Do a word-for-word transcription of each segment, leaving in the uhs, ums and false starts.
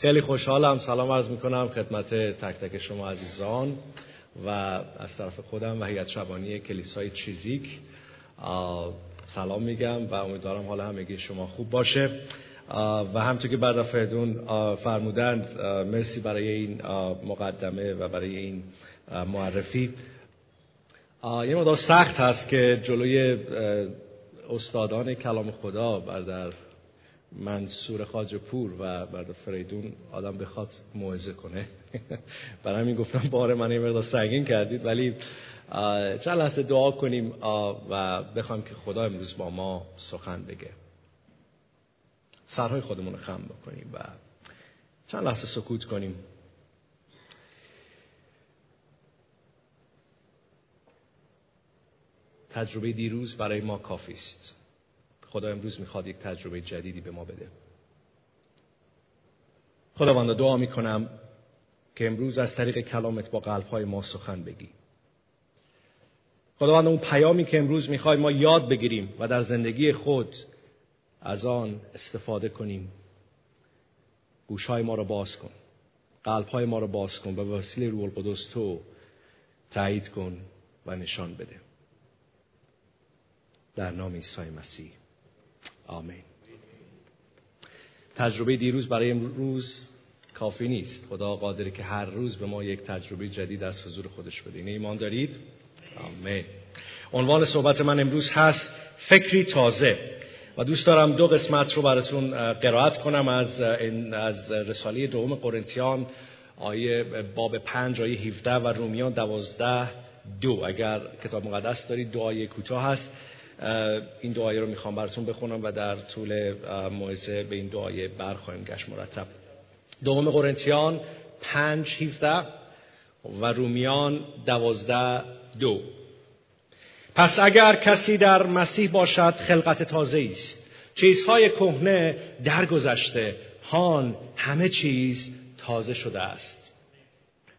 خیلی خوشحالم، سلام عرض میکنم خدمت تک تک شما عزیزان و از طرف خودم و هیئت شبانی کلیسای چیزیک سلام میگم و امیدوارم حال همگی شما خوب باشه و همونطور که بعد از فریدون فرمودند مرسی برای این مقدمه و برای این معرفی. یه مقدار سخت هست که جلوی استادان کلام خدا برادر منصور خواجه‌پور و برادر فریدون آدم بخواد موعظه کنه برای همین گفتم بار من یه مقدار سنگین کردید، ولی چند لحظه دعا کنیم و بخوام که خدا امروز با ما سخن بگه. سرهای خودمون رو خم بکنیم و چند لحظه سکوت کنیم. تجربه دیروز برای ما کافی است. خدا امروز میخواد یک تجربه جدیدی به ما بده. خداوند دعا میکنم که امروز از طریق کلامت با قلبهای ما سخن بگی. خداوند اون پیامی که امروز میخوای ما یاد بگیریم و در زندگی خود از آن استفاده کنیم، گوشهای ما را باز کن، قلبهای ما را باز کن و به وسیله روح القدس تو تایید کن و نشان بده. در نام عیسی مسیح آمین. تجربه دیروز برای امروز کافی نیست. خدا قادره که هر روز به ما یک تجربه جدید از حضور خودش بده. این ایمان دارید؟ آمین. عنوان صحبت من امروز هست فکری تازه و دوست دارم دو قسمت رو براتون قرائت کنم از از رساله دوم قرنتیان آیه باب پنج آیه هفده و رومیان دوازده دو. اگر کتاب مقدس دارید دو آیه کوتاه هست. این دو آیه رو میخوام براتون بخونم و در طول موعظه به این دو آیه برخواهیم گشت مرتب. دوم قرنتیان پنج هفده و رومیان دوازده دو. پس اگر کسی در مسیح باشد خلقت تازه است، چیزهای کهنه درگذشته، هان همه چیز تازه شده است.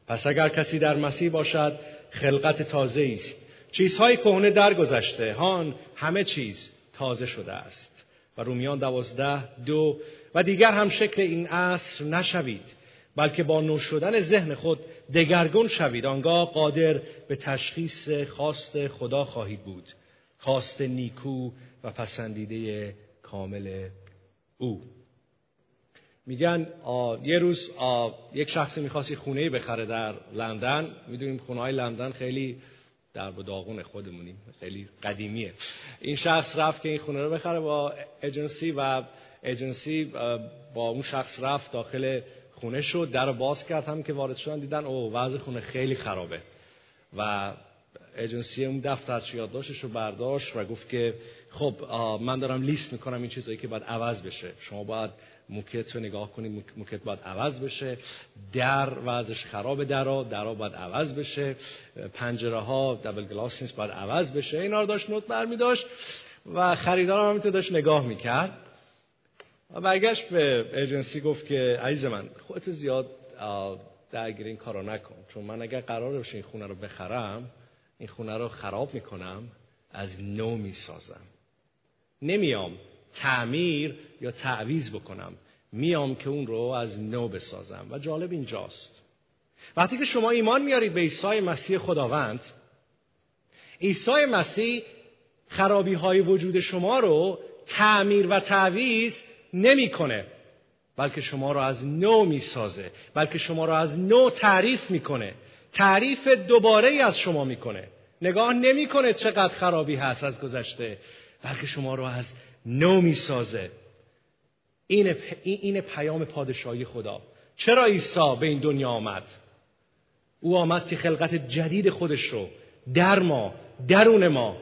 پس اگر کسی در مسیح باشد خلقت تازه است، چیزهای کهنه درگذشته، هان همه چیز تازه شده است. و رومیان دوازده دو. و دیگر هم شکل این عصر نشوید، بلکه با نو شدن ذهن خود دگرگون شوید، آنگاه قادر به تشخیص خواست خدا خواهید بود، خواست نیکو و پسندیده کامل او. میگن یه روز یک شخصی میخواست خونه‌ای بخره در لندن. میدونیم خونه‌های لندن خیلی درب و داغون خودمونیم، خیلی قدیمیه. این شخص رفت که این خونه رو بخره با ایجنسی و ایجنسی با اون شخص رفت داخل خونه شد، در باز کرد، هم که وارد شدن دیدن اوه وضع خونه خیلی خرابه و ایجنسی اون دفترچه یادداشتش رو برداشت و گفت که خب من دارم لیست میکنم این چیزایی که باید عوض بشه، شما باید موکت رو نگاه کنید، موکت باید عوض بشه، در وضعش خرابه، درا درا باید عوض بشه، پنجره ها دابل گلاس نیست باید عوض بشه. اینا رو داشت نوت برمی داشت و خریدارم همینطور داشت نگاه میکرد و برگشت به ایجنسی گفت که عزیز من خودت زیاد درگیر این کارا نکن، چون من اگر قرار باشه این خونه رو بخرم این خونه رو خراب میکنم، از نو میسازم، نمیام تعمیر یا تعویض بکنم، میام که اون رو از نو بسازم. و جالب اینجاست وقتی که شما ایمان میارید به عیسی مسیح خداوند، عیسی مسیح خرابی های وجود شما رو تعمیر و تعویض نمی کنه، بلکه شما را از نو می سازه، بلکه شما را از نو تعریف می کنه، تعریف دوباره ای از شما می کنه. نگاه نمی کنه چقدر خرابی هست از گذشته، بلکه شما را از نو می سازه. این این پیام پادشاهی خدا. چرا عیسی به این دنیا آمد؟ او آمد که خلقت جدید خودش رو در ما، درون ما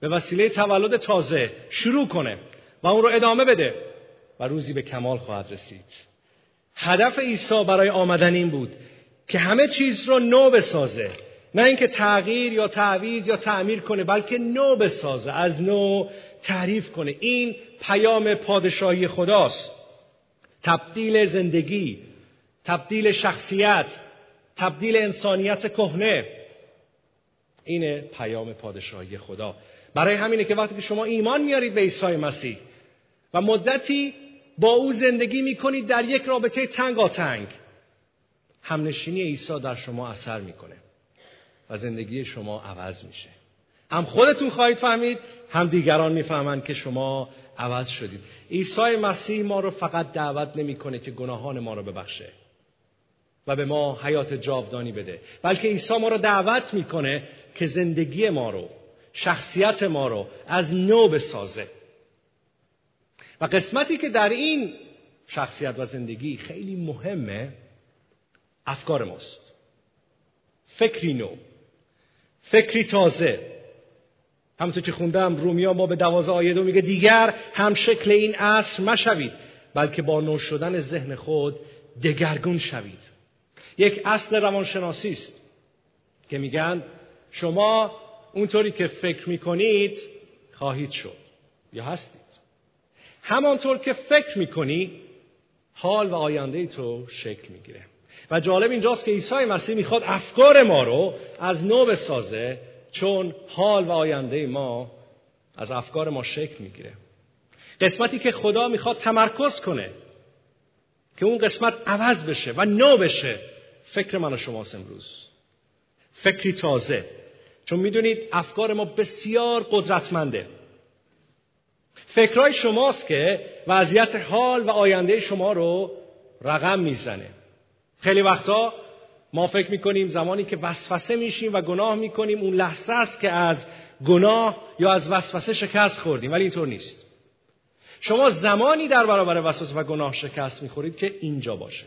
به وسیله تولد تازه شروع کنه و اون رو ادامه بده و روزی به کمال خواهد رسید. هدف عیسی برای آمدن این بود که همه چیز رو نو بسازه، نه اینکه تغییر یا تعویض یا تعمیر کنه، بلکه نو بسازه، از نو تعریف کنه. این پیام پادشاهی خداست. تبدیل زندگی، تبدیل شخصیت، تبدیل انسانیت کهنه. اینه پیام پادشاهی خدا. برای همینه که وقتی که شما ایمان میارید به عیسی مسیح و مدتی با او زندگی میکنید در یک رابطه تنگاتنگ. همنشینی عیسی در شما اثر میکنه و زندگی شما عوض میشه. هم خودتون خواهید فهمید، هم دیگران میفهمند که شما عوض شدید. عیسی مسیح ما رو فقط دعوت نمیکنه که گناهان ما رو ببخشه و به ما حیات جاودانی بده، بلکه عیسی ما رو دعوت میکنه که زندگی ما رو، شخصیت ما رو از نو بسازه. و قسمتی که در این شخصیت و زندگی خیلی مهمه افکار ماست. فکری نو، فکری تازه. همونطور که خوندم رومیا ما به دوازده آیه دو میگه دیگر هم شکل این عصر مشوید، بلکه با نو شدن ذهن خود دگرگون شوید. یک اصل روانشناسی است که میگن شما اونطوری که فکر میکنید خواهید شد یا هستید. همانطور که فکر میکنی حال و آینده تو شکل میگیره. و جالب اینجاست که عیسی مسیح میخواد افکار ما رو از نو بسازه، چون حال و آینده ما از افکار ما شکل میگیره. قسمتی که خدا میخواد تمرکز کنه که اون قسمت عوض بشه و نو بشه، فکر من و شماست امروز. فکری تازه. چون میدونید افکار ما بسیار قدرتمنده. فکرای شماست که وضعیت حال و آینده شما رو رقم میزنه. خیلی وقتا ما فکر میکنیم زمانی که وسوسه میشیم و گناه میکنیم اون لحظه است که از گناه یا از وسوسه شکست خوردیم، ولی اینطور نیست. شما زمانی در برابر وسوسه و گناه شکست میخورید که اینجا باشه،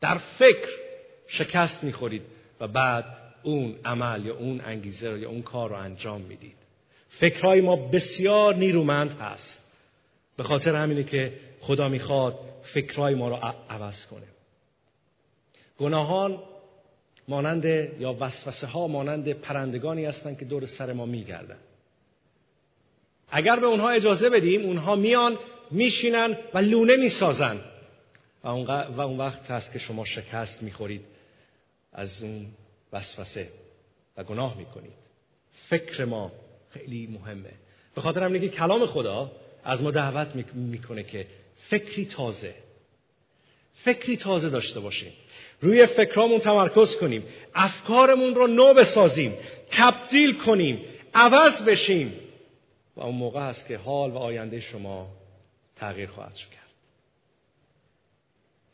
در فکر شکست میخورید و بعد اون عمل یا اون انگیزه رو یا اون کار رو انجام میدید. فکرهای ما بسیار نیرومند هست. به خاطر همینه که خدا میخواد فکرهای ما رو عوض کنه. گناهان مانند یا وسوسه ها مانند پرندگانی هستند که دور سر ما میگردن. اگر به اونها اجازه بدیم اونها میان میشینن و لونه میسازن و اون وقت هست که شما شکست میخورید از اون وسوسه و گناه میکنید. فکر ما خیلی مهمه. به خاطر همینه که کلام خدا از ما دعوت میکنه که فکری تازه فکری تازه داشته باشیم، روی فکرامون تمرکز کنیم، افکارمون رو نو بسازیم، تبدیل کنیم، عوض بشیم و اون موقع هست که حال و آینده شما تغییر خواهد کرد.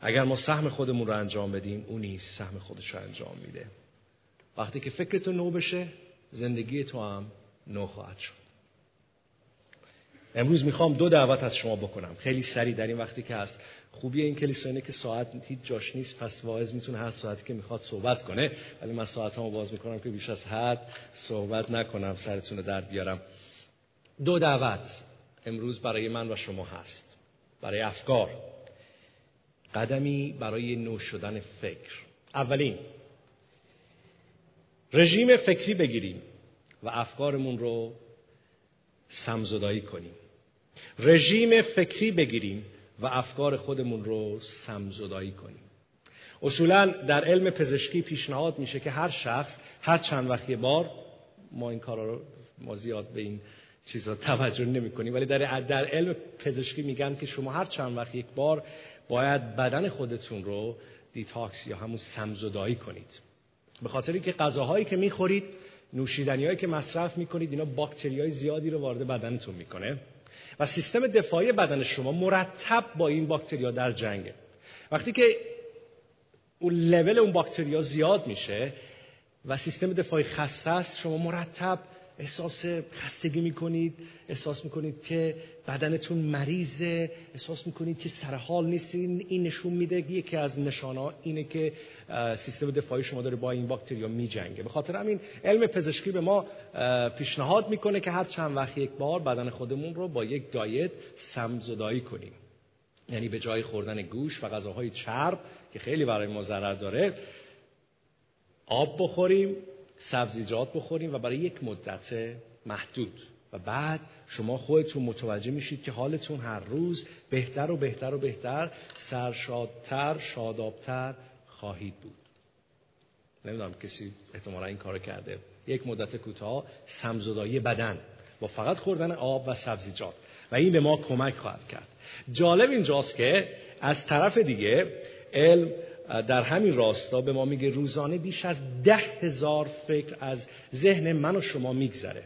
اگر ما سهم خودمون رو انجام بدیم، اون نیست سهم خودش رو انجام میده. وقتی که فکرت نو بشه، زندگی تو هم نو خواهد شد. امروز میخوام دو دعوت از شما بکنم، خیلی سریع در این وقتی که هست. خوبی این کلیسا اینه که ساعت هیچ جاش نیست، پس واعظ میتونه هر ساعتی که میخواد صحبت کنه، ولی من ساعتامو باز میکنم که بیش از حد صحبت نکنم، سرتون رو در بیارم. دو دعوت امروز برای من و شما هست، برای افکار، قدمی برای نو شدن فکر. اولین، رژیم فکری بگیریم و افکارمون رو سمزدایی کنیم. رژیم فکری بگیریم و افکار خودمون رو سمزدایی کنیم. اصولاً در علم پزشکی پیشنهاد میشه که هر شخص هر چند وقت یه بار، ما این کارا رو ما زیاد به این چیزا توجه نمی کنیم، ولی در در علم پزشکی میگن که شما هر چند وقت یک بار باید بدن خودتون رو دیتاکس یا همون سمزدایی کنید. به خاطری که غذاهایی که میخورید، نوشیدنیایی که مصرف میکنید، اینا باکتریای زیادی رو وارد بدنتون میکنه و سیستم دفاعی بدن شما مرتب با این باکتریا در جنگه. وقتی که اون لول اون باکتریا زیاد میشه و سیستم دفاعی خسته است، شما مرتب احساس خستگی میکنید، احساس میکنید که بدنتون مریضه، احساس میکنید که سرحال نیستین. این نشون میده یکی از نشانه‌ها اینه که سیستم دفاعی شما داره با این باکتریا میجنگه. به خاطر همین علم پزشکی به ما پیشنهاد میکنه که هر چند وقت یک بار بدن خودمون رو با یک دایت سمزدایی کنیم. یعنی به جای خوردن گوشت و غذاهای چرب که خیلی برای ما ضرر داره، آب بخوریم، سبزیجات بخوریم و برای یک مدت محدود و بعد شما خودتون متوجه میشید که حالتون هر روز بهتر و بهتر و بهتر، سرشادتر، شادابتر خواهید بود. نمیدونم کسی احتمالا این کارو کرده، یک مدت کوتاه سمزدایی بدن با فقط خوردن آب و سبزیجات. و این به ما کمک خواهد کرد. جالب اینجاست که از طرف دیگه علم در همین راستا به ما میگه روزانه بیش از ده هزار فکر از ذهن من و شما میگذره.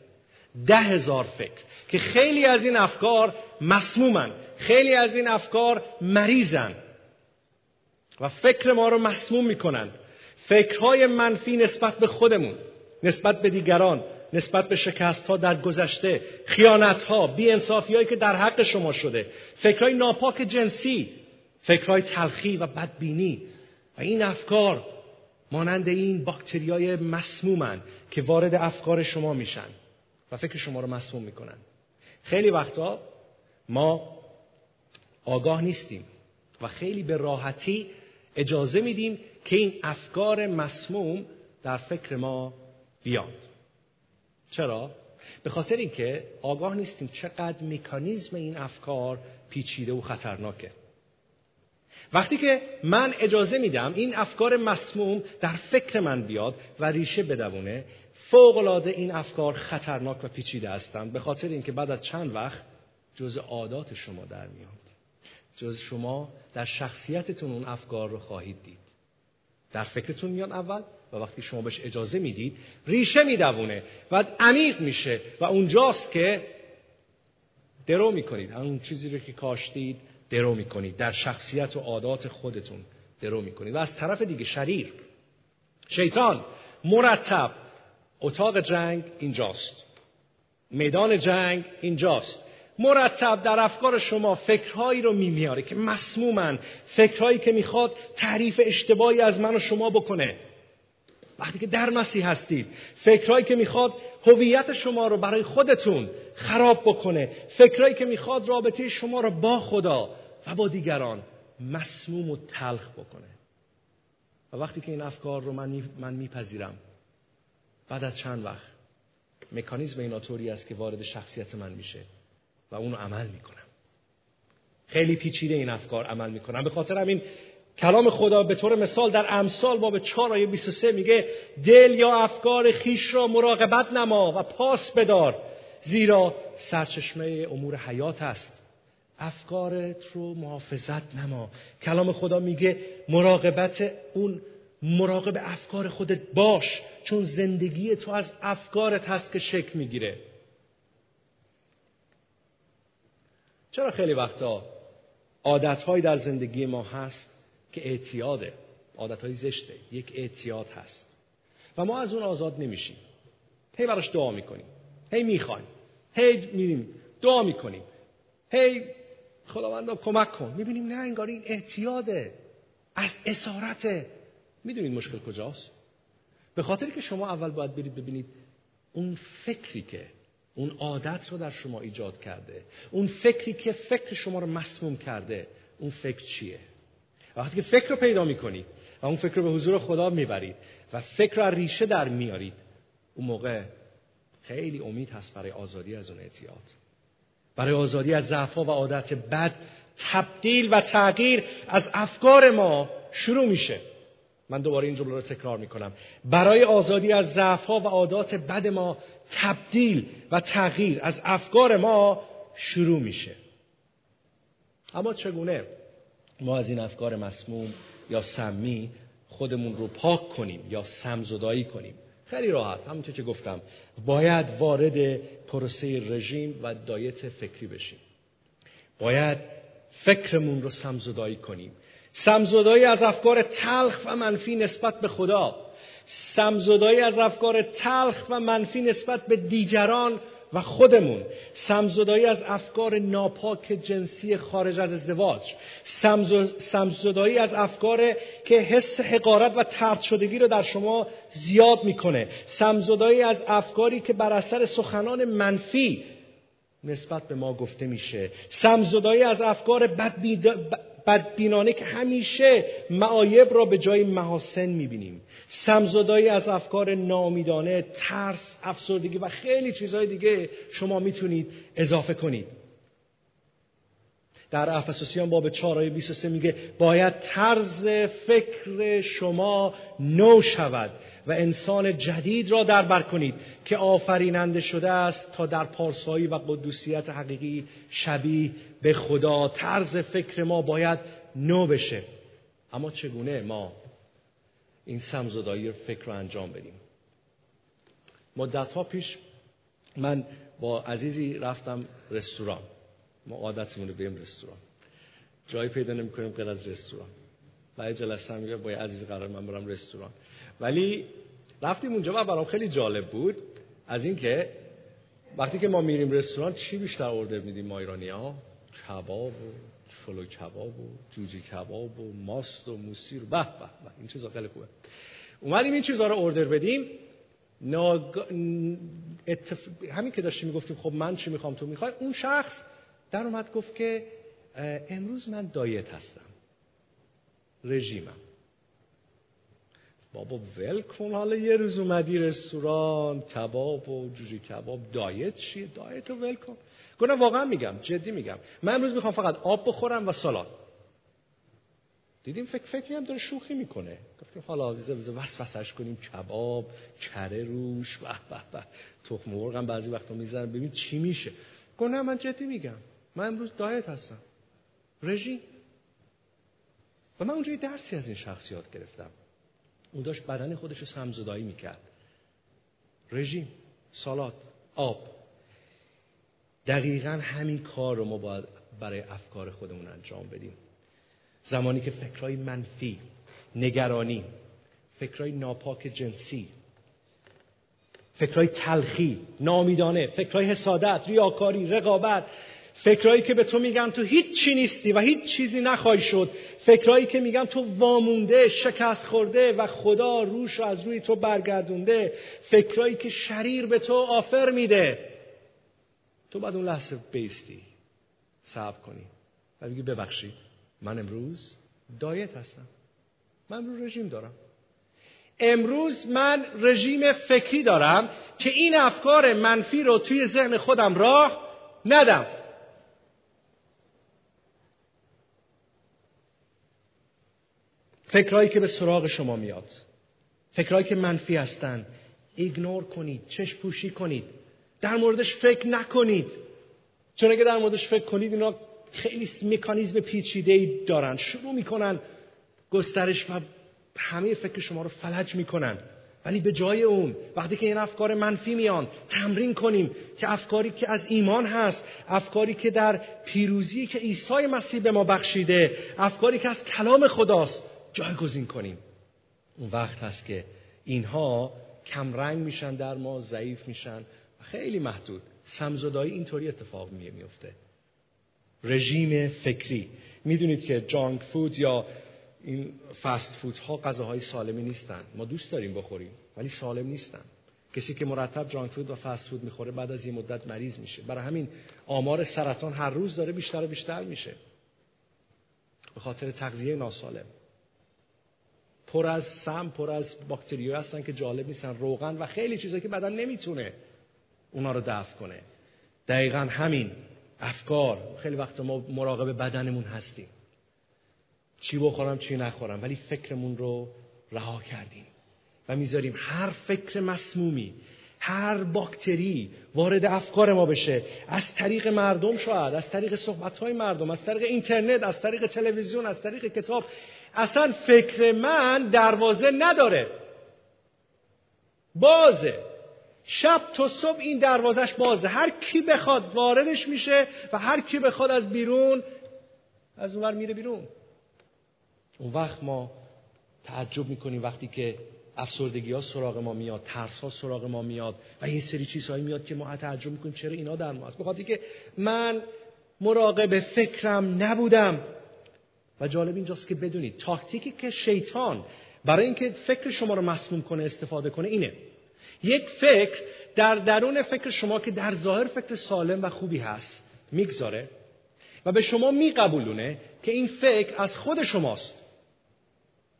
ده هزار فکر که خیلی از این افکار مسمومن، خیلی از این افکار مریضن و فکر ما رو مسموم میکنن. فکرهای منفی نسبت به خودمون، نسبت به دیگران، نسبت به شکست‌ها در گذشته، خیانت‌ها، بی‌انصافی‌هایی که در حق شما شده، فکرهای ناپاک جنسی، فکرهای تلخی و بدبینی. و این افکار مانند این باکتریای مسمومن که وارد افکار شما میشن و فکر شما رو مسموم میکنن. خیلی وقتا ما آگاه نیستیم و خیلی به راحتی اجازه میدیم که این افکار مسموم در فکر ما بیان. چرا؟ به خاطر اینکه آگاه نیستیم چقدر مکانیزم این افکار پیچیده و خطرناکه. وقتی که من اجازه میدم این افکار مسموم در فکر من بیاد و ریشه بدونه، فوق‌العاده این افکار خطرناک و پیچیده هستند، به خاطر اینکه بعد از چند وقت جزء عادات شما در میاد. جزء شما در شخصیتتون اون افکار رو خواهید دید. در فکرتون میان اول و وقتی شما بهش اجازه میدید ریشه میدونه و عمیق میشه و اونجاست که درو میکنید، اون چیزی رو که کاشتید درو میکنید، در شخصیت و عادات خودتون درو میکنید. و از طرف دیگه شریر، شیطان، مرتب اتاق جنگ اینجاست، میدان جنگ اینجاست. مرتب در افکار شما فکرهایی رو میمیاره که مسمومن، فکرهایی که میخواد تعریف اشتباهی از من و شما بکنه وقتی که در مسیح هستید، فکرهایی که میخواد هویت شما رو برای خودتون خراب بکنه، فکرهایی که میخواد رابطه شما رو با خدا و با دیگران مسموم و تلخ بکنه. و وقتی که این افکار رو من, می... من میپذیرم، بعد از چند وقت مکانیزم این طوری است که وارد شخصیت من میشه و اونو عمل میکنم. خیلی پیچیده این افکار عمل میکنم. به خاطر همین کلام خدا به طور مثال در امثال باب چهار آیه بیست و سه میگه دل یا افکار خیش را مراقبت نما و پاس بدار، زیرا سرچشمه امور حیات است. افکارت رو محافظت نما. کلام خدا میگه مراقبت اون مراقب افکار خودت باش، چون زندگی تو از افکارت هست که شکل میگیره. چرا خیلی وقتا عادت‌هایی در زندگی ما هست که اعتیاده، عادت‌های زشته، یک اعتیاد هست و ما از اون آزاد نمیشیم. هی براش دعا میکنیم، هی میخوایم، هی میریم دعا میکنیم، هی خداوندا کمک کن. میبینیم نه، انگار این اعتیاده، از اسارته. میدونید مشکل کجاست؟ به خاطر که شما اول باید برید ببینید اون فکری که اون عادت رو در شما ایجاد کرده، اون فکری که فکر شما رو مسموم کرده، اون فکر چیه؟ وقتی که فکر رو پیدا میکنید و اون فکر رو به حضور خدا میبرید و فکر رو ریشه در میارید، اون موقع خیلی امید هست برای آزادی از اون اعتیاد، برای آزادی از ضعف‌ها و عادت بد. تبدیل و تغییر از افکار ما شروع میشه. من دوباره این جمله رو تکرار میکنم. برای آزادی از ضعف‌ها و عادات بد ما تبدیل و تغییر از افکار ما شروع میشه. اما چگونه ما از این افکار مسموم یا سمی خودمون رو پاک کنیم یا سمزدایی کنیم؟ خیلی راحت، همونطور که گفتم، باید وارد پروسه رژیم و دایت فکری بشیم. باید فکرمون رو سمزدایی کنیم. سمزدایی از افکار تلخ و منفی نسبت به خدا، سمزدایی از افکار تلخ و منفی نسبت به دیگران و خودمون، سمزدایی از افکار ناپاک جنسی خارج از ازدواج، سمزدایی از افکار که حس حقارت و طرد شدگی رو در شما زیاد میکنه، سمزدایی از افکاری که بر اثر سخنان منفی نسبت به ما گفته میشه، سمزدایی از افکار بدبیده بدبینانه که همیشه معایب را به جای محاسن میبینیم، سمزدایی از افکار ناامیدانه، ترس، افسردگی و خیلی چیزهای دیگه شما میتونید اضافه کنید. در افسسیان باب چهار آیه بیست و سه میگه باید طرز فکر شما نو شود و انسان جدید را دربر کنید که آفریننده شده است تا در پارسایی و قدوسیت حقیقی شبیه به خدا. طرز فکر ما باید نو بشه. اما چگونه ما این سمزدایی فکر رو انجام بدیم؟ مدت ها پیش من با عزیزی رفتم رستوران. ما عادتمون رو بریم رستوران، جایی پیدا نمی‌کنیم غیر از رستوران. بعد جلسه هم میگم با عزیز قرار من برم رستوران، ولی رفتیم اونجا و برام خیلی جالب بود از این که وقتی که ما میریم رستوران چی بیشتر اوردر میدیم ما ایرانی‌ها؟ کباب و فلو کباب و جوجه کباب و ماست و موسیر. به به به این چیزا خیلی خوبه. اومدیم این چیزا رو اوردر بدیم. ناگ... اتف... همین که داشتیم میگفتیم خب من چی میخوام تو میخوای، اون شخص در اومد گفت که امروز من دایت هستم، رژیمم. بابا ول کن، حالا یه روز اومدی رستوران کباب و جوجه کباب، دایت چیه؟ دایت رو ول کن. گفتم واقعا میگم، جدی میگم، من امروز میخوام فقط آب بخورم و سالاد. دیدیم فکر فکری هم داره شوخی میکنه. گفتیم حالا عزیزه بزه وسوسش کنیم، کباب، کره روش، به به به، تخم مرغ هم بعضی وقتا میذارن ببین چی میشه. گفتم نه من جدی میگم، من امروز دایت هستم، رژیم. و من اونجا درسی از این شخصیات گرفتم. اون داشت بدن خودش رو سمزدایی میکرد. رژیم، سالاد، آب. دقیقاً همین کار رو ما باید برای افکار خودمون انجام بدیم. زمانی که فکرهای منفی، نگرانی، فکرهای ناپاک جنسی، فکرهای تلخی، نامیدانه، فکرهای حسادت، ریاکاری، رقابت، فکرهایی که به تو میگن تو هیچ چی نیستی و هیچ چیزی نخواهی شد، فکرهایی که میگن تو وامونده، شکست خورده و خدا روش رو از روی تو برگردونده، فکرهایی که شریر به تو آفر میده، تو بعد اون لحظه بیستی، صبر کنی و بگی ببخشید من امروز دایت هستم، من امروز رژیم دارم، امروز من رژیم فکری دارم که این افکار منفی رو توی ذهن خودم راه ندم. فکرهایی که به سراغ شما میاد، فکرهایی که منفی هستن، ایگنور کنید، چشم پوشی کنید، در موردش فکر نکنید. چون اگه در موردش فکر کنید اینا خیلی مکانیزم پیچیده‌ای دارن، شروع میکنن گسترش و همه فکر شما رو فلج میکنن. ولی به جای اون وقتی که این افکار منفی میان، تمرین کنیم که افکاری که از ایمان هست، افکاری که در پیروزی که عیسی مسیح به ما بخشیده، افکاری که از کلام خداست، جایگزین کنیم. اون وقت هست که اینها کم رنگ میشن در ما، ضعیف میشن و خیلی محدود. سمزدایی اینطوری اتفاق میفته. رژیم فکری. میدونید که جانک فود یا این فست فودها غذاهای سالمی نیستن. ما دوست داریم بخوریم ولی سالم نیستن. کسی که مرتب جانک فود و فست فود میخوره بعد از یه مدت مریض میشه. برای همین آمار سرطان هر روز داره بیشتر و بیشتر میشه. به خاطر تغذیه ناسالم. پر از سم، پر از باکتری‌ها هستن که جالب نیستن، روغن و خیلی چیزا که بدن نمیتونه اونا رو دفع کنه. دقیقاً همین افکار. خیلی وقت ما مراقب بدنمون هستیم، چی بخورم چی نخورم، ولی فکرمون رو رها کردیم و میذاریم هر فکر مسمومی، هر باکتری وارد افکار ما بشه، از طریق مردم، شاید از طریق صحبت‌های مردم، از طریق اینترنت، از طریق تلویزیون، از طریق کتاب. اصلا فکر من دروازه نداره، بازه، شب تا صبح این دروازش بازه. هر کی بخواد واردش میشه و هر کی بخواد از بیرون، از اونور میره بیرون. اون وقت ما تعجب میکنیم وقتی که افسردگی ها سراغ ما میاد، ترس ها سراغ ما میاد و یه سری چیزهایی میاد که ما تعجب میکنیم چرا اینا در ما هست. بخاطر اینکه من مراقب فکرم نبودم. و جالب اینجاست که بدونید تاکتیکی که شیطان برای اینکه فکر شما رو مسموم کنه استفاده کنه اینه: یک فکر در درون فکر شما که در ظاهر فکر سالم و خوبی هست میگذاره و به شما میقبولونه که این فکر از خود شماست.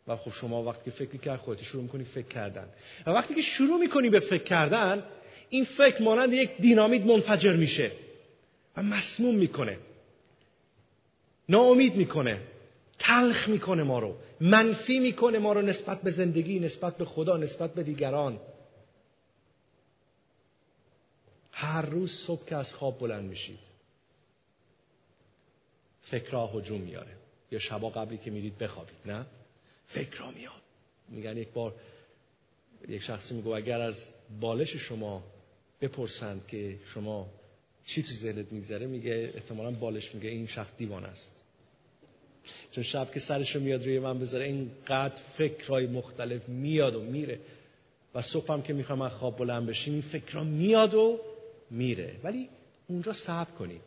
و خب شما وقتی فکری کرد خودت شروع میکنی فکر کردن، و وقتی که شروع میکنی به فکر کردن، این فکر مانند یک دینامیت منفجر میشه و مسموم میکنه. ناامید میکنه، تلخ میکنه ما رو، منفی میکنه ما رو نسبت به زندگی، نسبت به خدا، نسبت به دیگران. هر روز صبح که از خواب بلند میشید فکرها هجوم میاره، یا شبا قبلی که میرید بخوابید نه فکرها میاد. میگن یک بار یک شخصی میگه اگر از بالش شما بپرسند که شما چی تو ذهنت میگذره، میگه احتمالاً بالش میگه این شخص دیوانه است، چون شب که سرشو میاد روی من بذاره اینقدر فکرهای مختلف میاد و میره، و صبحم که میخوام از خواب بلند بشیم این فکرها میاد و میره. ولی اونجا صبر کنید.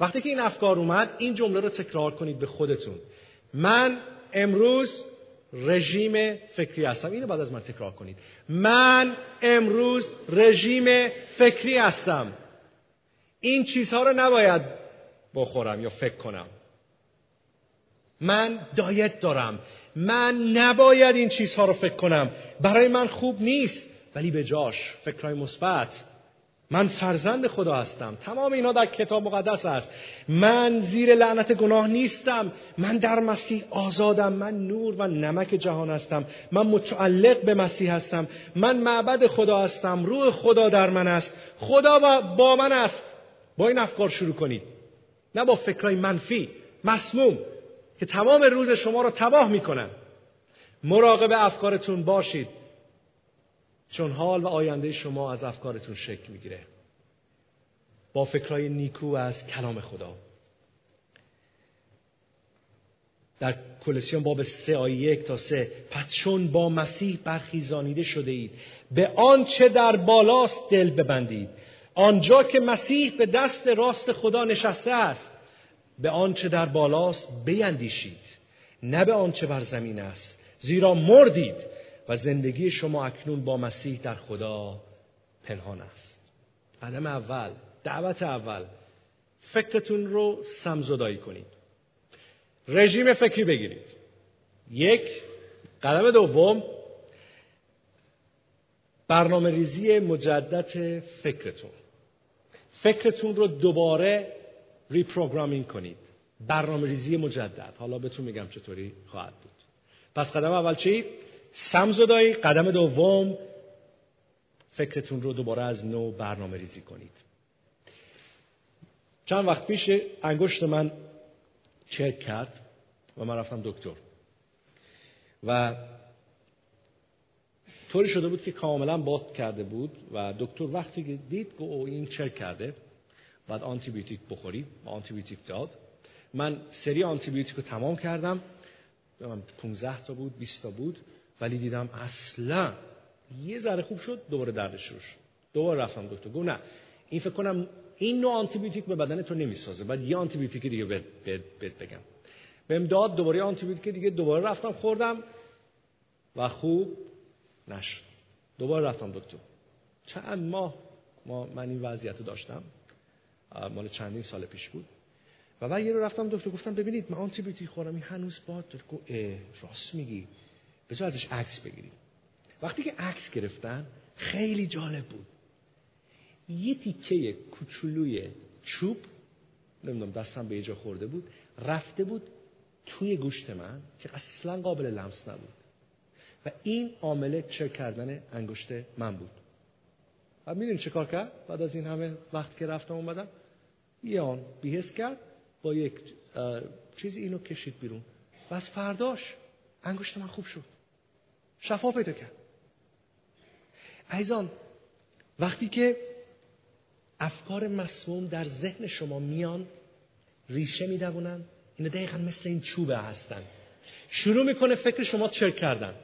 وقتی که این افکار اومد این جمله رو تکرار کنید به خودتون: من امروز رژیم فکری هستم. اینو بعد از من تکرار کنید: من امروز رژیم فکری هستم. این چیزها رو نباید بخورم یا فکر کنم. من دایت دارم، من نباید این چیزها رو فکر کنم، برای من خوب نیست. ولی به جاش فکرهای مثبت: من فرزند خدا هستم، تمام اینا در کتاب مقدس است. من زیر لعنت گناه نیستم، من در مسیح آزادم، من نور و نمک جهان هستم، من متعلق به مسیح هستم، من معبد خدا هستم، روح خدا در من است، خدا با من است. با این افکار شروع کنید، نه با فکرهای منفی مسموم که تمام روز شما رو تباه میکنن. مراقب افکارتون باشید، چون حال و آینده شما از افکارتون شکل میگیره. با فکرهای نیکو از کلام خدا. در کولوسیان باب سه آیه یک تا سه: پس چون با مسیح برخیزانیده شده اید، به آن چه در بالاست دل ببندید، آنجا که مسیح به دست راست خدا نشسته است. به آن چه در بالاست بیندیشید، نه به آن چه بر زمین است، زیرا مردید و زندگی شما اکنون با مسیح در خدا پنهان است. قدم اول، دعوت اول، فکرتون رو سمزدایی کنید، رژیم فکری بگیرید. یک قدم دوم، برنامه ریزی مجدد فکرتون. فکرتون رو دوباره ریپروگرامینگ کنید، برنامه ریزی مجدد. حالا بهتون میگم چطوری خواهد بود. پس قدم اول چی؟ سمزدایی. قدم دوم، فکرتون رو دوباره از نو برنامه ریزی کنید. چند وقت پیش انگشت من چرک کرد و من رفتم دکتر و طوری شده بود که کاملا باد کرده بود و دکتر وقتی که دید که این چرک کرده بعد آنتی بیوتیک بخوری، آنتی بیوتیک داد. من سری آنتی بیوتیک رو تمام کردم، پانزده تا بود، بیست تا بود، ولی دیدم اصلا یه ذره خوب شد، دوباره درد شروع شد. دوباره رفتم دکتر، گفت نه این فکر کنم این نوع آنتی بیوتیک به بدن تو نمیسازه، بعد یه آنتی بیوتیک دیگه بد بد بگم. بهم داد، دوباره آنتی بیوتیک دیگه دوباره رفتم خوردم و خوب نشد. دوباره رفتم دکتر. چند ماه ما من این وضعیت رو داشتم، مال چندین سال پیش بود. و بعد یه رو رفتم دکتر، گفتم ببینید من آنتی بیوتیک خوردم این هنوز باد داره. گفت راست میگی، بذار ازش عکس بگیریم. وقتی که عکس گرفتن خیلی جالب بود. یه تیکه کوچولوی چوب، نمیدونم دستم به یه جا خورده بود، رفته بود توی گوشت من که اصلا قابل لمس نبود و این عامل چرک کردن انگشت من بود. و میدونی چه کار کرد؟ بعد از این همه وقت که رفتم اومدم یه آن بیهس کرد، با یک چیز اینو کشید بیرون و از فرداش انگشت من خوب شد، شفا پیدا کرد. عزیزان، وقتی که افکار مسموم در ذهن شما میان ریشه میدونن، اینا دقیقا مثل این چوبه هستن، شروع میکنه فکر شما چرک کردن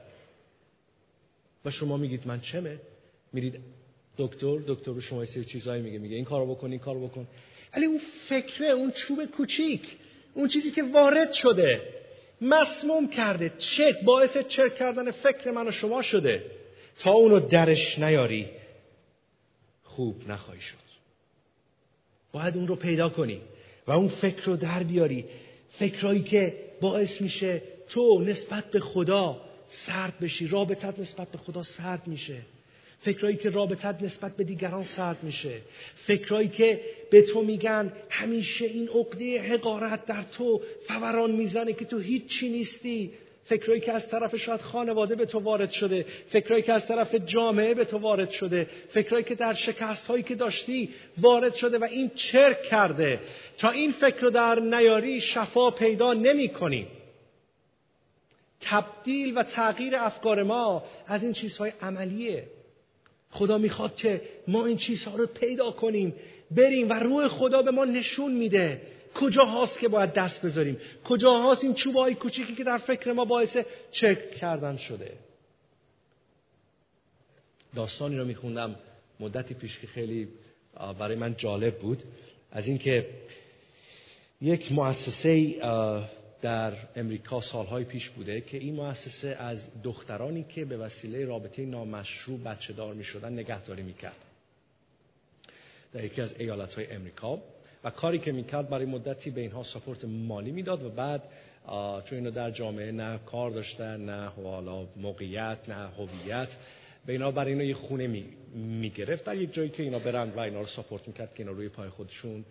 و شما میگید من چمه، میرید دکتر، دکتر رو شما یه سری چیزایی میگه، میگه این کارو بکن، این کارو بکن. ولی اون فکره، اون چوب کوچیک، اون چیزی که وارد شده مسموم کرده، چرک، باعث چرک کردن فکر من و شما شده. تا اونو درش نیاری خوب نخواهی شد. باید اون رو پیدا کنی و اون فکر رو در بیاری. فکرایی که باعث میشه تو نسبت به خدا سرد بشی، رابطت نسبت به خدا سرد میشه. فکرایی که رابطت نسبت به دیگران سرد میشه، فکرایی که به تو میگن همیشه این عقده حقارت در تو فوران میزنه که تو هیچ چی نیستی، فکرایی که از طرف شاید خانواده به تو وارد شده، فکرایی که از طرف جامعه به تو وارد شده، فکرایی که در شکست‌هایی که داشتی وارد شده و این چرک کرده. تا این فکر رو در نیاری شفا پیدا نمی‌کنی. تبدیل و تغییر افکار ما از این چیزهای عملیه. خدا میخواد که ما این چیزها رو پیدا کنیم، بریم و روح خدا به ما نشون میده کجا هاست که باید دست بذاریم، کجا هاست این چوبای کوچیکی که در فکر ما باعث چک کردن شده. داستانی رو میخوندم مدتی پیش که خیلی برای من جالب بود، از اینکه یک مؤسسه در امریکا سالهای پیش بوده که این مؤسسه از دخترانی که به وسیله رابطه نامشروع بچه دار می شدن نگهداری می کرد در یکی از ایالت های امریکا، و کاری که می کرد برای مدتی به اینها ساپورت مالی می داد و بعد چون اینو در جامعه نه کار داشتن، نه حالا موقعیت، نه هویت، به اینا برای اینا یه خونه می, می گرفت در یک جایی که اینا برند و اینا رو ساپورت می کرد که اینا روی پای خودشون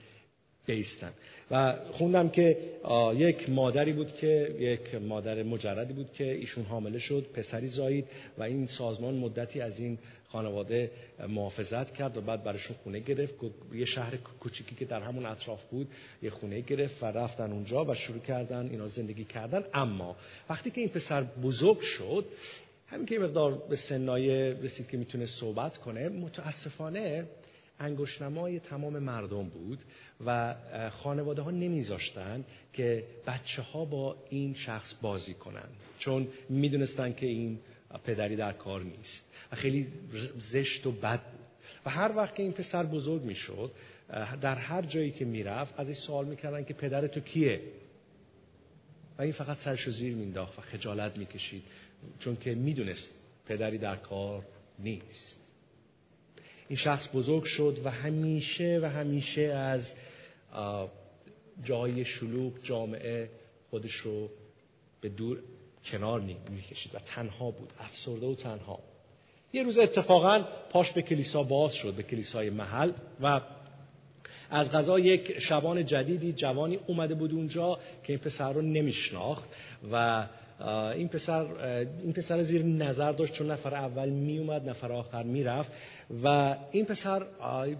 بیستن. و خوندم که یک مادری بود که یک مادر مجردی بود که ایشون حامله شد، پسری زایید و این سازمان مدتی از این خانواده محافظت کرد و بعد برایشون خونه گرفت، یه شهر کوچیکی که در همون اطراف بود یه خونه گرفت و رفتن اونجا و شروع کردن اینا زندگی کردن. اما وقتی که این پسر بزرگ شد، همین که مقدار به سنای رسید که میتونه صحبت کنه، متاسفانه انگشت‌نمای تمام مردم بود و خانواده ها نمیذاشتن که بچه ها با این شخص بازی کنن، چون میدونستن که این پدری در کار نیست و خیلی زشت و بد بود. و هر وقت که این پسر بزرگ میشد، در هر جایی که میرفت از این سوال میکردن که پدر تو کیه؟ و این فقط سرشو زیر مینداخت و خجالت میکشید، چون که میدونست پدری در کار نیست. این شخص بزرگ شد و همیشه و همیشه از جای شلوغ جامعه خودش رو به دور کنار می‌کشید و تنها بود، افسرده و تنها. یه روز اتفاقاً پاش به کلیسا باز شد، به کلیسای محل، و از قضا یک شبان جدیدی جوانی اومده بود اونجا که این پسر رو نمیشناخت و این پسر این پسر زیر نظر داشت، چون نفر اول می اومد نفر آخر می رفت و این پسر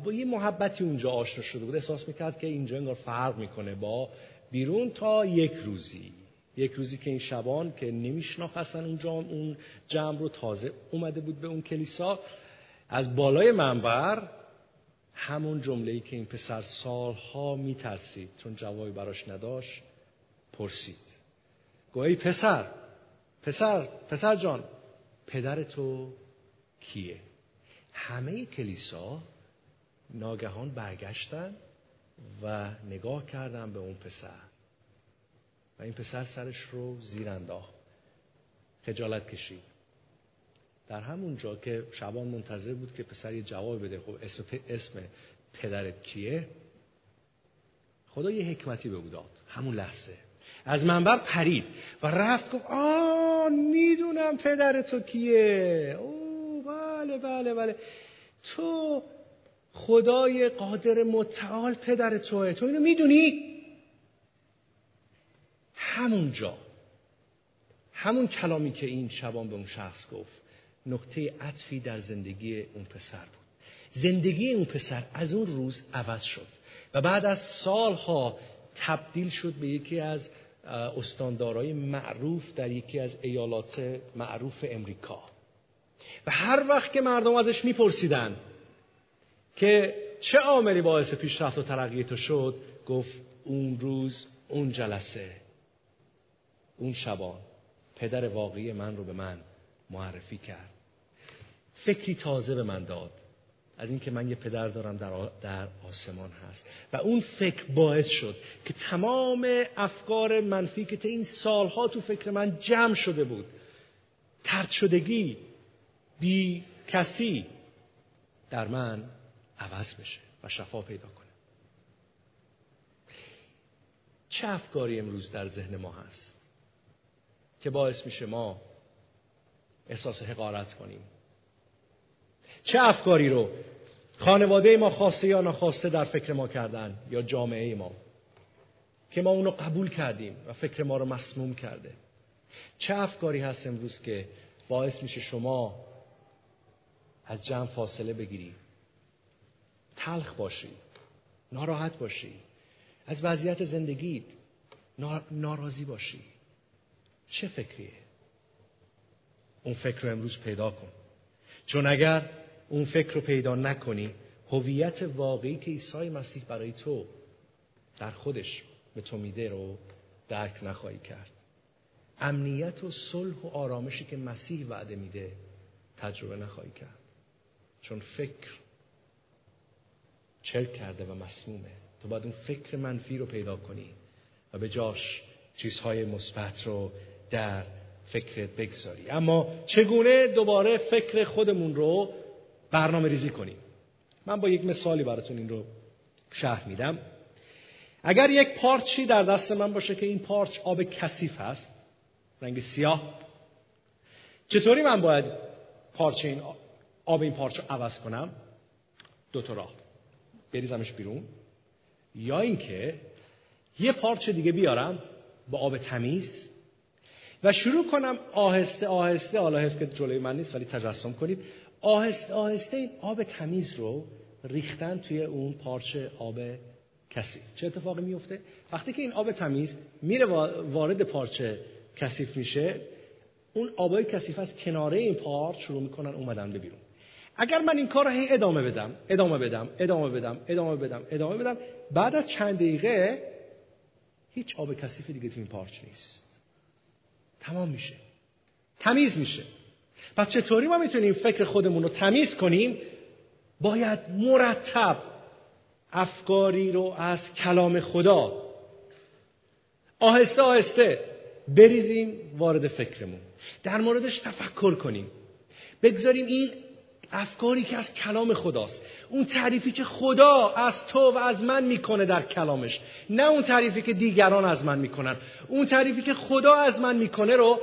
با یه محبتی اونجا آشنا شده بود، احساس میکرد که اینجا انگار فرق میکنه با بیرون. تا یک روزی یک روزی که این شبان که نمیشناخت اصلا اونجا اون جمع رو، تازه اومده بود به اون کلیسا، از بالای منبر همون جمله‌ای که این پسر سالها میترسید چون جوابی براش نداشت پرسید. گویی پسر پسر پسر جان، پدر تو کیه؟ همه کلیسا ناگهان برگشتن و نگاه کردن به اون پسر و این پسر سرش رو زیر انداخت، خجالت کشید. در همونجا که شبان منتظر بود که پسر یه جواب بده، خب اسم پدرت کیه، خدا یه حکمتی به او داد. همون لحظه از منبر پرید و رفت گفت آه میدونم پدر تو کیه، اوه بله بله بله تو خدای قادر متعال پدر توه، تو اینو میدونی؟ همونجا همون کلامی که این شبان به اون شخص گفت نقطه عطفی در زندگی اون پسر بود. زندگی اون پسر از اون روز عوض شد و بعد از سالها تبدیل شد به یکی از استاندارهای معروف در یکی از ایالات معروف امریکا. و هر وقت که مردم ازش میپرسیدن که چه عاملی باعث پیشرفت و ترقی تو شد، گفت اون روز، اون جلسه، اون شبان پدر واقعی من رو به من معرفی کرد، فکری تازه به من داد از این که من یه پدر دارم در, آ... در آسمان هست. و اون فکر باعث شد که تمام افکار منفی که تا این سالها تو فکر من جمع شده بود، طرد شدگی، بی کسی، در من عوض بشه و شفا پیدا کنه. چه افکاری امروز در ذهن ما هست که باعث میشه ما احساس حقارت کنیم، چه افکاری رو خانواده ما خواسته یا نخواسته در فکر ما کردن، یا جامعه ما که ما اونو قبول کردیم و فکر ما رو مسموم کرده. چه افکاری هست امروز که باعث میشه شما از جمع فاصله بگیری، تلخ باشی، ناراحت باشی، از وضعیت زندگیت ناراضی باشی؟ چه فکریه؟ اون فکر رو امروز پیدا کن، چون اگر اون فکر رو پیدا نکنی، هویت واقعی که عیسی مسیح برای تو در خودش به تو میده رو درک نخواهی کرد. امنیت و صلح و آرامشی که مسیح وعده میده تجربه نخواهی کرد، چون فکر چرک کرده و مسمومه. تو باید اون فکر منفی رو پیدا کنی و به جاش چیزهای مثبت رو در فکرت بگذاری. اما چگونه دوباره فکر خودمون رو برنامه ریزی کنیم؟ من با یک مثالی براتون این رو شرح میدم. اگر یک پارچی در دست من باشه که این پارچ آب کثیف هست، رنگ سیاه، چطوری من باید پارچ این آب این پارچ رو عوض کنم؟ دو تا راه: بریزمش بیرون، یا اینکه یه پارچ دیگه بیارم با آب تمیز و شروع کنم آهسته آهسته، حالا حرف که جلوی من نیست ولی تجسم کنید، آهسته آهسته این آب تمیز رو ریختن توی اون پارچ آب کثیف. چه اتفاقی میفته؟ وقتی که این آب تمیز میره وارد پارچ کثیف میشه، اون آبای کثیف از کناره این پارچ شروع میکنن اومدن بیرون. اگر من این کار رو هی ادامه بدم ادامه بدم ادامه بدم ادامه بدم ادامه بدم بعد از چند دقیقه هیچ آب کثیف دیگه تو این پارچ نیست، تمام میشه، تمیز میشه. پس چطوری ما میتونیم فکر خودمون رو تمیز کنیم؟ باید مرتب افکاری رو از کلام خدا آهسته آهسته بریزیم وارد فکرمون، در موردش تفکر کنیم، بگذاریم این افکاری که از کلام خداست، اون تعریفی که خدا از تو و از من میکنه در کلامش، نه اون تعریفی که دیگران از من میکنن، اون تعریفی که خدا از من میکنه رو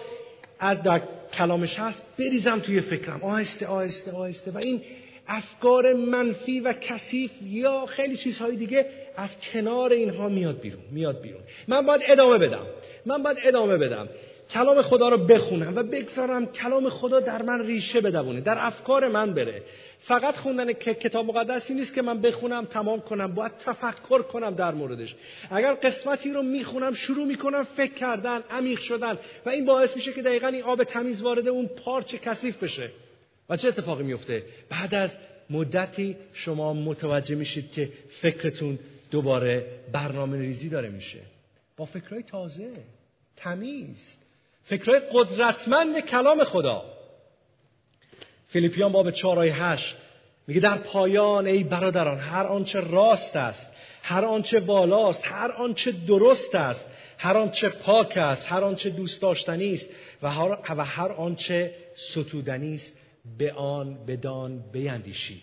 از در کلامش هست بریزم توی فکرم آهسته آهسته آهسته و این افکار منفی و کثیف یا خیلی چیزهای دیگه از کنار اینها میاد بیرون میاد بیرون. من باید ادامه بدم من باید ادامه بدم کلام خدا رو بخونم و بگذارم کلام خدا در من ریشه بدونه، در افکار من بره. فقط خوندن کتاب مقدسی نیست که من بخونم تمام کنم، باید تفکر کنم در موردش. اگر قسمتی رو میخونم شروع میکنم فکر کردن، عمیق شدن و این باعث میشه که دقیقاً این آب تمیز وارد اون پارچ کثیف بشه. و چه اتفاقی میفته؟ بعد از مدتی شما متوجه میشید که فکرتون دوباره برنامه ریزی داره میشه با فکرهای تازه، تمیز، فکرهای قدرتمند کلام خدا. فیلیپیان باب چهار آیه هشت میگه در پایان ای برادران هر آنچه راست است، هر آنچه والاست، هر آنچه درست است، هر آنچه پاک است، هر آنچه دوست داشتنی است و هر, و هر آنچه ستودنی است به آن بدان بیندیشید.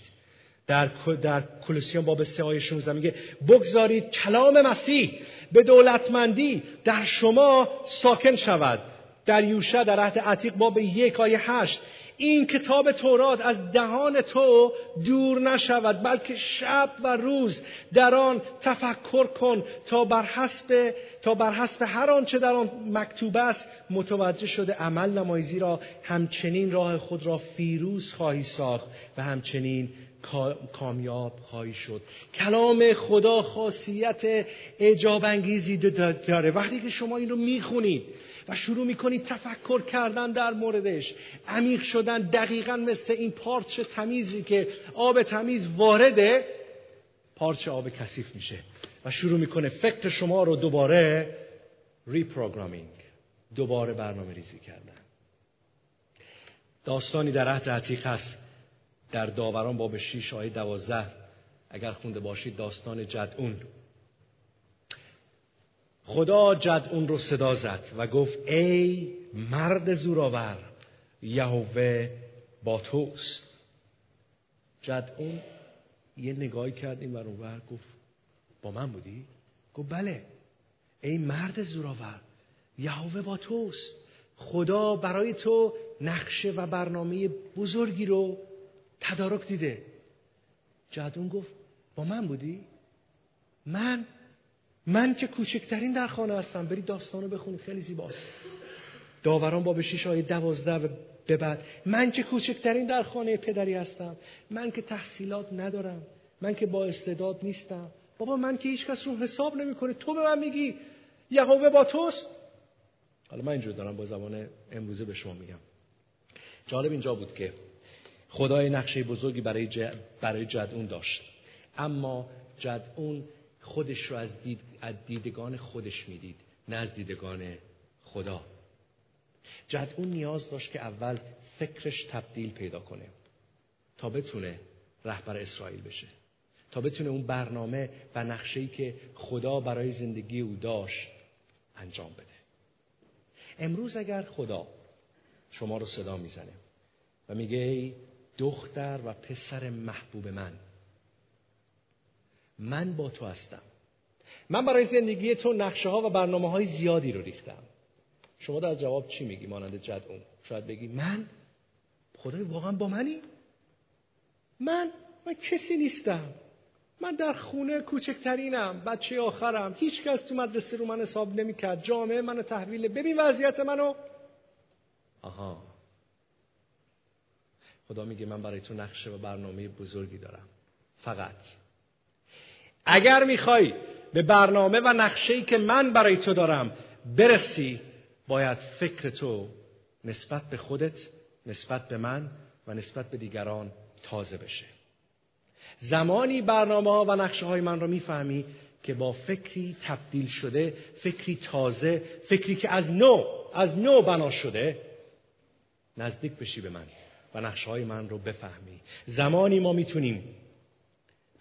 در در کلوسیان باب سه آیه شانزده میگه بگذارید کلام مسیح به دولتمندی در شما ساکن شود. در یوشع در عهد عتیق باب یک آیه هشت این کتاب تورات از دهان تو دور نشود بلکه شب و روز در آن تفکر کن تا بر حسب تا بر حسب هر آنچه در آن مکتوب است متوجه شده عمل نمایی، زیرا همچنین راه خود را فیروز خواهی ساخت و همچنین کامیاب خواهی شد. کلام خدا خاصیت اعجاب انگیزی داره. وقتی که شما این رو میخونید و شروع میکنید تفکر کردن در موردش، عمیق شدن، دقیقاً مثل این پارچ تمیزی که آب تمیز وارده پارچ آب کثیف میشه و شروع میکنه فکر شما رو دوباره ریپروگرامینگ، دوباره برنامه ریزی کردن. داستانی در عهد عتیق هست در داوران باب شش آیه دوازده، اگر خونده باشید، داستان جدعون. خدا جدعون رو صدا زد و گفت ای مرد زورآور، یهوه با توست. جدعون یه نگاهی کرد این ور اون ور، گفت با من بودی؟ گفت بله. ای مرد زورآور، یهوه با توست. خدا برای تو نقشه و برنامه بزرگی رو تدارک دیده. جدون گفت با من بودی؟ من من که کوچکترین در خانه هستم، بری داستانو بخونی خیلی زیباست. داوران باب شش آیه دوازده به بعد. من که کوچکترین در خانه پدری هستم، من که تحصیلات ندارم، من که با استعداد نیستم، بابا من که هیچ کس رو حساب نمیکنه، تو به من میگی یهوه با توست. حالا من اینجور دارم با زبان امروزه به شما میگم. جالب اینجا بود که خدای نقشه بزرگی برای ج... برای جدعون داشت، اما جدعون خودش رو از, دید... از دیدگان خودش میدید، نه از دیدگان خدا. جدعون نیاز داشت که اول فکرش تبدیل پیدا کنه تا بتونه رهبر اسرائیل بشه، تا بتونه اون برنامه و نقشه‌ای که خدا برای زندگی او داشت انجام بده. امروز اگر خدا شما رو صدا میزنه و میگه ای دختر و پسر محبوب من، من با تو هستم، من برای زندگی تو نقشه ها و برنامه های زیادی رو ریختم، شما در جواب چی میگی مانند جدعون؟ شاید بگی من؟ خدای واقعا با منی؟ من؟ من کسی نیستم، من در خونه کوچکترینم، بچه آخرم، هیچ کس تو مدرسه رو من حساب نمی کرد، جامعه منو تحویل، ببین وضعیت منو. آها، خدا میگه من برای تو نقشه و برنامه بزرگی دارم، فقط اگر میخوای به برنامه و نقشه‌ای که من برای تو دارم برسی، باید فکر تو نسبت به خودت، نسبت به من و نسبت به دیگران تازه بشه. زمانی برنامه‌ها و نقشه‌های من رو میفهمی که با فکری تبدیل شده، فکری تازه، فکری که از نو از نو بنا شده، نزدیک بشی به من و نقشه‌های من رو بفهمی. زمانی ما میتونیم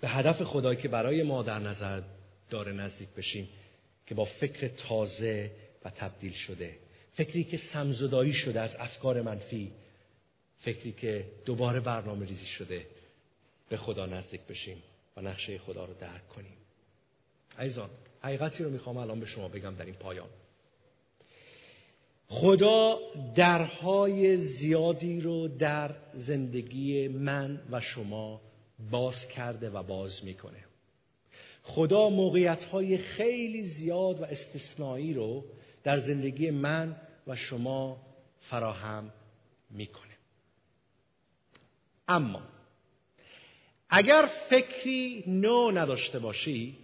به هدف خدایی که برای ما در نظر داره نزدیک بشیم که با فکر تازه و تبدیل شده، فکری که سمزدایی شده از افکار منفی، فکری که دوباره برنامه ریزی شده، به خدا نزدیک بشیم و نقشه خدا رو درک کنیم. عزیزان، حقیقتی رو میخوام الان به شما بگم در این پایان. خدا درهای زیادی رو در زندگی من و شما باز کرده و باز میکنه. خدا موقعیت‌های خیلی زیاد و استثنایی رو در زندگی من و شما فراهم میکنه. اما اگر فکری نو نداشته باشی،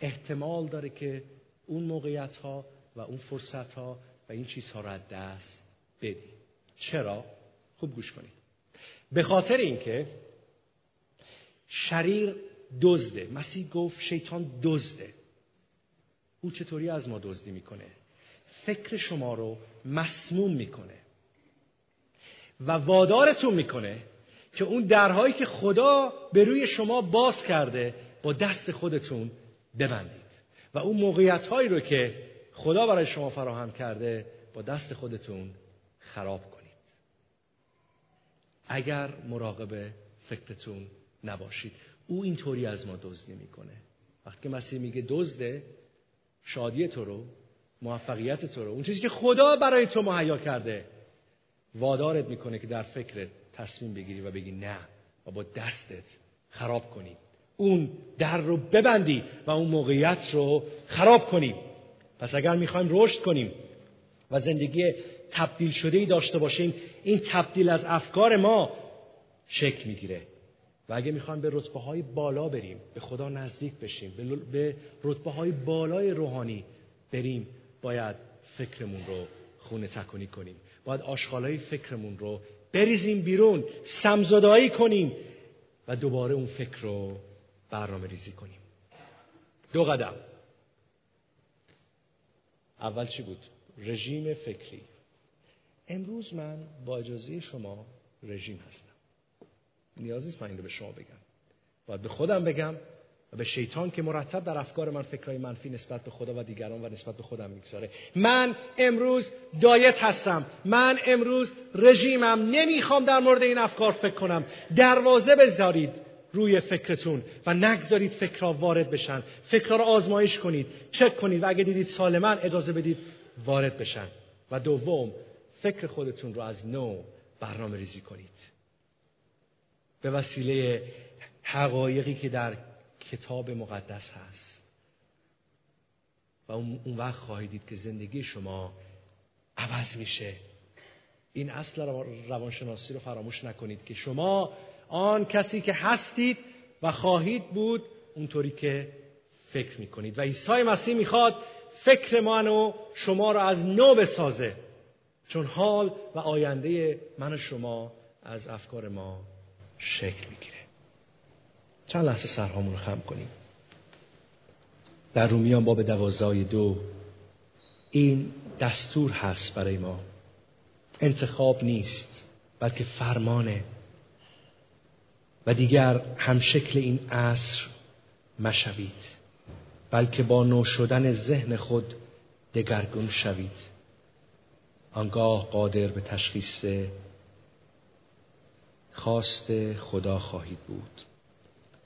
احتمال داره که اون موقعیت‌ها و اون فرصت‌ها و این چیزها رو از دست بدی. چرا؟ خوب گوش کنید. به خاطر اینکه شریر دزده. مسیح گفت شیطان دزده. او چطوری از ما دزدی میکنه؟ فکر شما رو مسموم میکنه و وادارتون میکنه که اون درهایی که خدا به روی شما باز کرده با دست خودتون ببندید و اون موقعیت‌هایی رو که خدا برای شما فراهم کرده با دست خودتون خراب کنید. اگر مراقب فکرتون نباشید، او اینطوری از ما دزدی میکنه. وقتی که مسیح میگه دزده، شادی تو رو، موفقیت تو رو، اون چیزی که خدا برای تو مهیا کرده، وادارت میکنه که در فکرت تصمیم بگیری و بگی نه و با دستت خراب کنی، اون در رو ببندی و اون موقعیت رو خراب کنی. پس اگر میخوایم رشد کنیم و زندگی تبدیل شده‌ای داشته باشیم، این تبدیل از افکار ما شکل میگیره و اگه میخوایم به رتبه‌های بالا بریم، به خدا نزدیک بشیم، به رتبه‌های بالای روحانی بریم، باید فکرمون رو خونه تکونی کنیم، باید آشغالای فکرمون رو بریزیم بیرون، سمزدایی کنیم و دوباره اون فکر رو برنامه ریزی کنیم. دو قدم. اول چی بود؟ رژیم فکری. امروز من با اجازه شما رژیم هستم. نیاز نیست من این رو به شما بگم. باید به خودم بگم و به شیطان که مرتب در افکار من فکرهای منفی نسبت به خدا و دیگران و نسبت به خودم میگذاره. من امروز دایت هستم، من امروز رژیمم، نمیخوام در مورد این افکار فکر کنم. دروازه بذارید روی فکرتون و نگذارید فکرها وارد بشن. فکرها رو آزمایش کنید، چک کنید و اگه دیدید سالما اجازه بدید وارد بشن. و دوم، فکر خودتون رو از نو برنامه ریزی کنید. به وسیله حقایقی که در کتاب مقدس هست. و اون وقت خواهید دید که زندگی شما عوض میشه. این اصل روانشناسی رو فراموش نکنید که شما آن کسی که هستید و خواهید بود اونطوری که فکر میکنید. و عیسی مسیح میخواد فکر من و شما رو از نو بسازه، چون حال و آینده من و شما از افکار ما شکل میگیره. چند لحظه سرهامون رو خم کنیم. در رومیان باب دوازده دو این دستور هست برای ما. انتخاب نیست بلکه فرمانه. و دیگر همشکل این عصر مشوید بلکه با نو شدن ذهن خود دگرگون شوید، آنگاه قادر به تشخیص خواست خدا خواهید بود،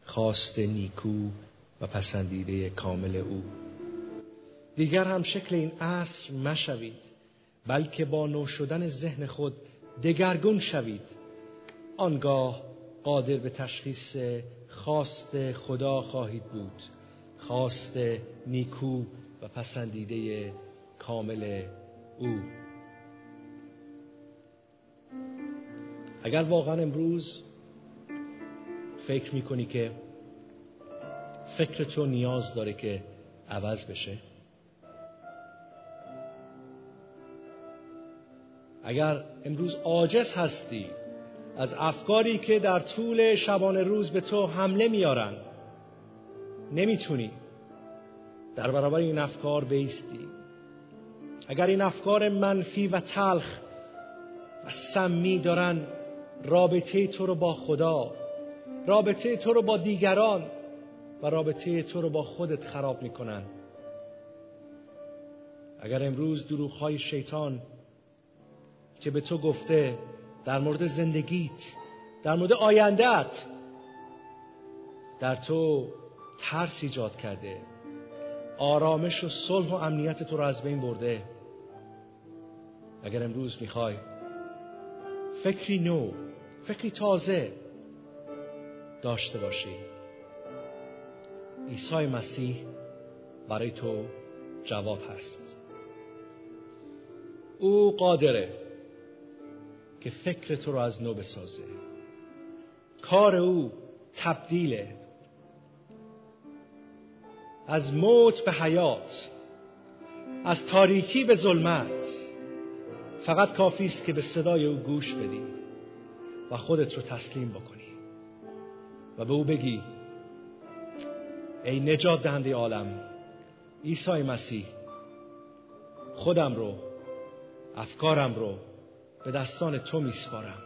خواست نیکو و پسندیده کامل او. دیگر هم شکل این عصر مشوید بلکه با نو شدن ذهن خود دگرگون شوید، آنگاه قادر به تشخیص خواست خدا خواهید بود، خواست نیکو و پسندیده کامل او. اگر واقعا امروز فکر میکنی که فکر تو نیاز داره که عوض بشه، اگر امروز عاجز هستی از افکاری که در طول شبانه روز به تو حمله میارن، نمیتونی در برابر این افکار بیستی، اگر این افکار منفی و تلخ و سمی دارن رابطه تو رو با خدا، رابطه تو رو با دیگران و رابطه تو رو با خودت خراب میکنن، اگر امروز دروغ‌های شیطان که به تو گفته در مورد زندگیت، در مورد آینده‌ات، در تو ترس ایجاد کرده، آرامش و صلح و امنیت تو رو از بین برده، اگر امروز میخوای فکری نو، فکری تازه داشته باشی، عیسی مسیح برای تو جواب هست. او قادره که فکر تو رو از نو بسازه. کار او تبدیله، از موت به حیات، از تاریکی به ظلمت. فقط کافی است که به صدای او گوش بدی و خودت رو تسلیم بکنی و به او بگی ای نجات دهنده عالم، عیسی مسیح، خودم رو، افکارم رو به دستان تو میسپارم.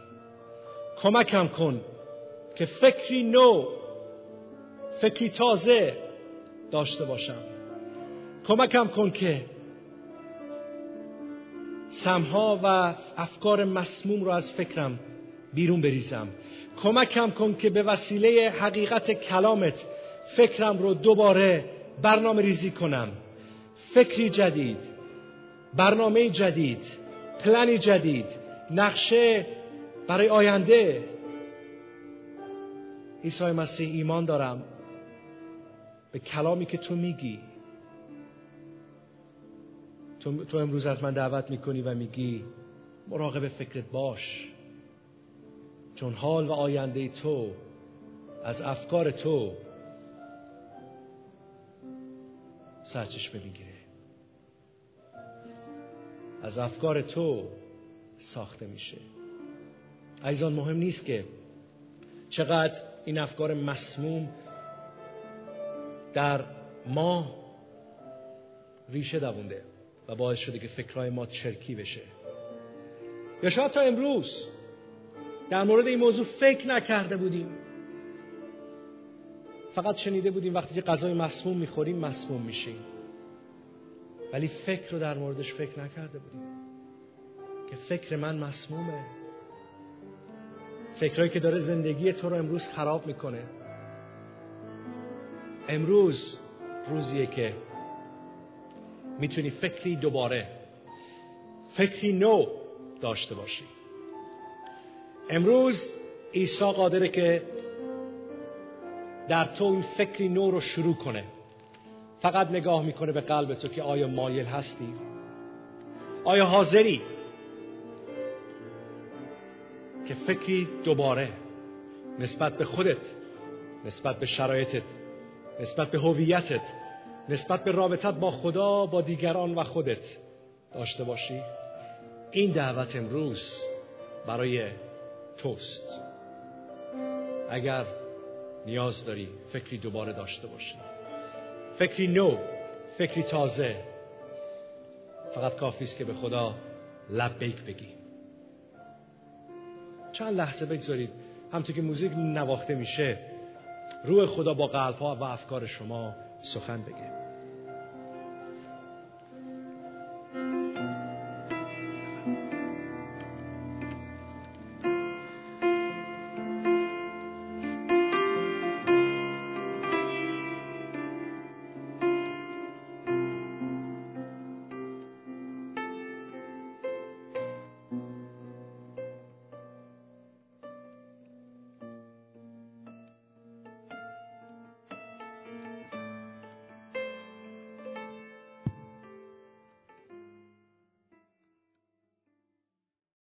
کمکم کن که فکری نو، فکری تازه داشته باشم. کمکم کن که سمها و افکار مسموم رو از فکرم بیرون بریزم. کمکم کن که به وسیله حقیقت کلامت فکرم رو دوباره برنامه ریزی کنم. فکری جدید، برنامه جدید، پلنی جدید، نقشه برای آینده. عیسی مسیح، ایمان دارم به کلامی که تو میگی. تو, تو امروز از من دعوت میکنی و میگی مراقب فکرت باش، چون حال و آینده تو از افکار تو سرچشمه میگیره، از افکار تو ساخته میشه. عزیزان، مهم نیست که چقدر این افکار مسموم در ما ریشه دوونده و باعث شده که فکرهای ما چرکی بشه، یا شاید تا امروز در مورد این موضوع فکر نکرده بودیم، فقط شنیده بودیم وقتی که غذای مسموم میخوریم مسموم میشیم، ولی فکر رو در موردش فکر نکرده بودیم که فکر من مسمومه. فکرهایی که داره زندگی تو رو امروز خراب میکنه. امروز روزیه که میتونی فکری دوباره، فکری نو داشته باشی. امروز عیسی قادره که در تو این فکری نو رو شروع کنه. فقط نگاه میکنه به قلب تو که آیا مایل هستی؟ آیا حاضری که فکری دوباره نسبت به خودت، نسبت به شرایطت، نسبت به هویتت، نسبت به رابطت با خدا، با دیگران و خودت داشته باشی؟ این دعوت امروز برای توست. اگر نیاز داری فکری دوباره داشته باشی، فکری نو، فکری تازه، فقط کافی است که به خدا لبیک بگی. چند لحظه بگذارید همونطور که موزیک نواخته میشه روح خدا با قلب‌ها و افکار شما سخن بگه.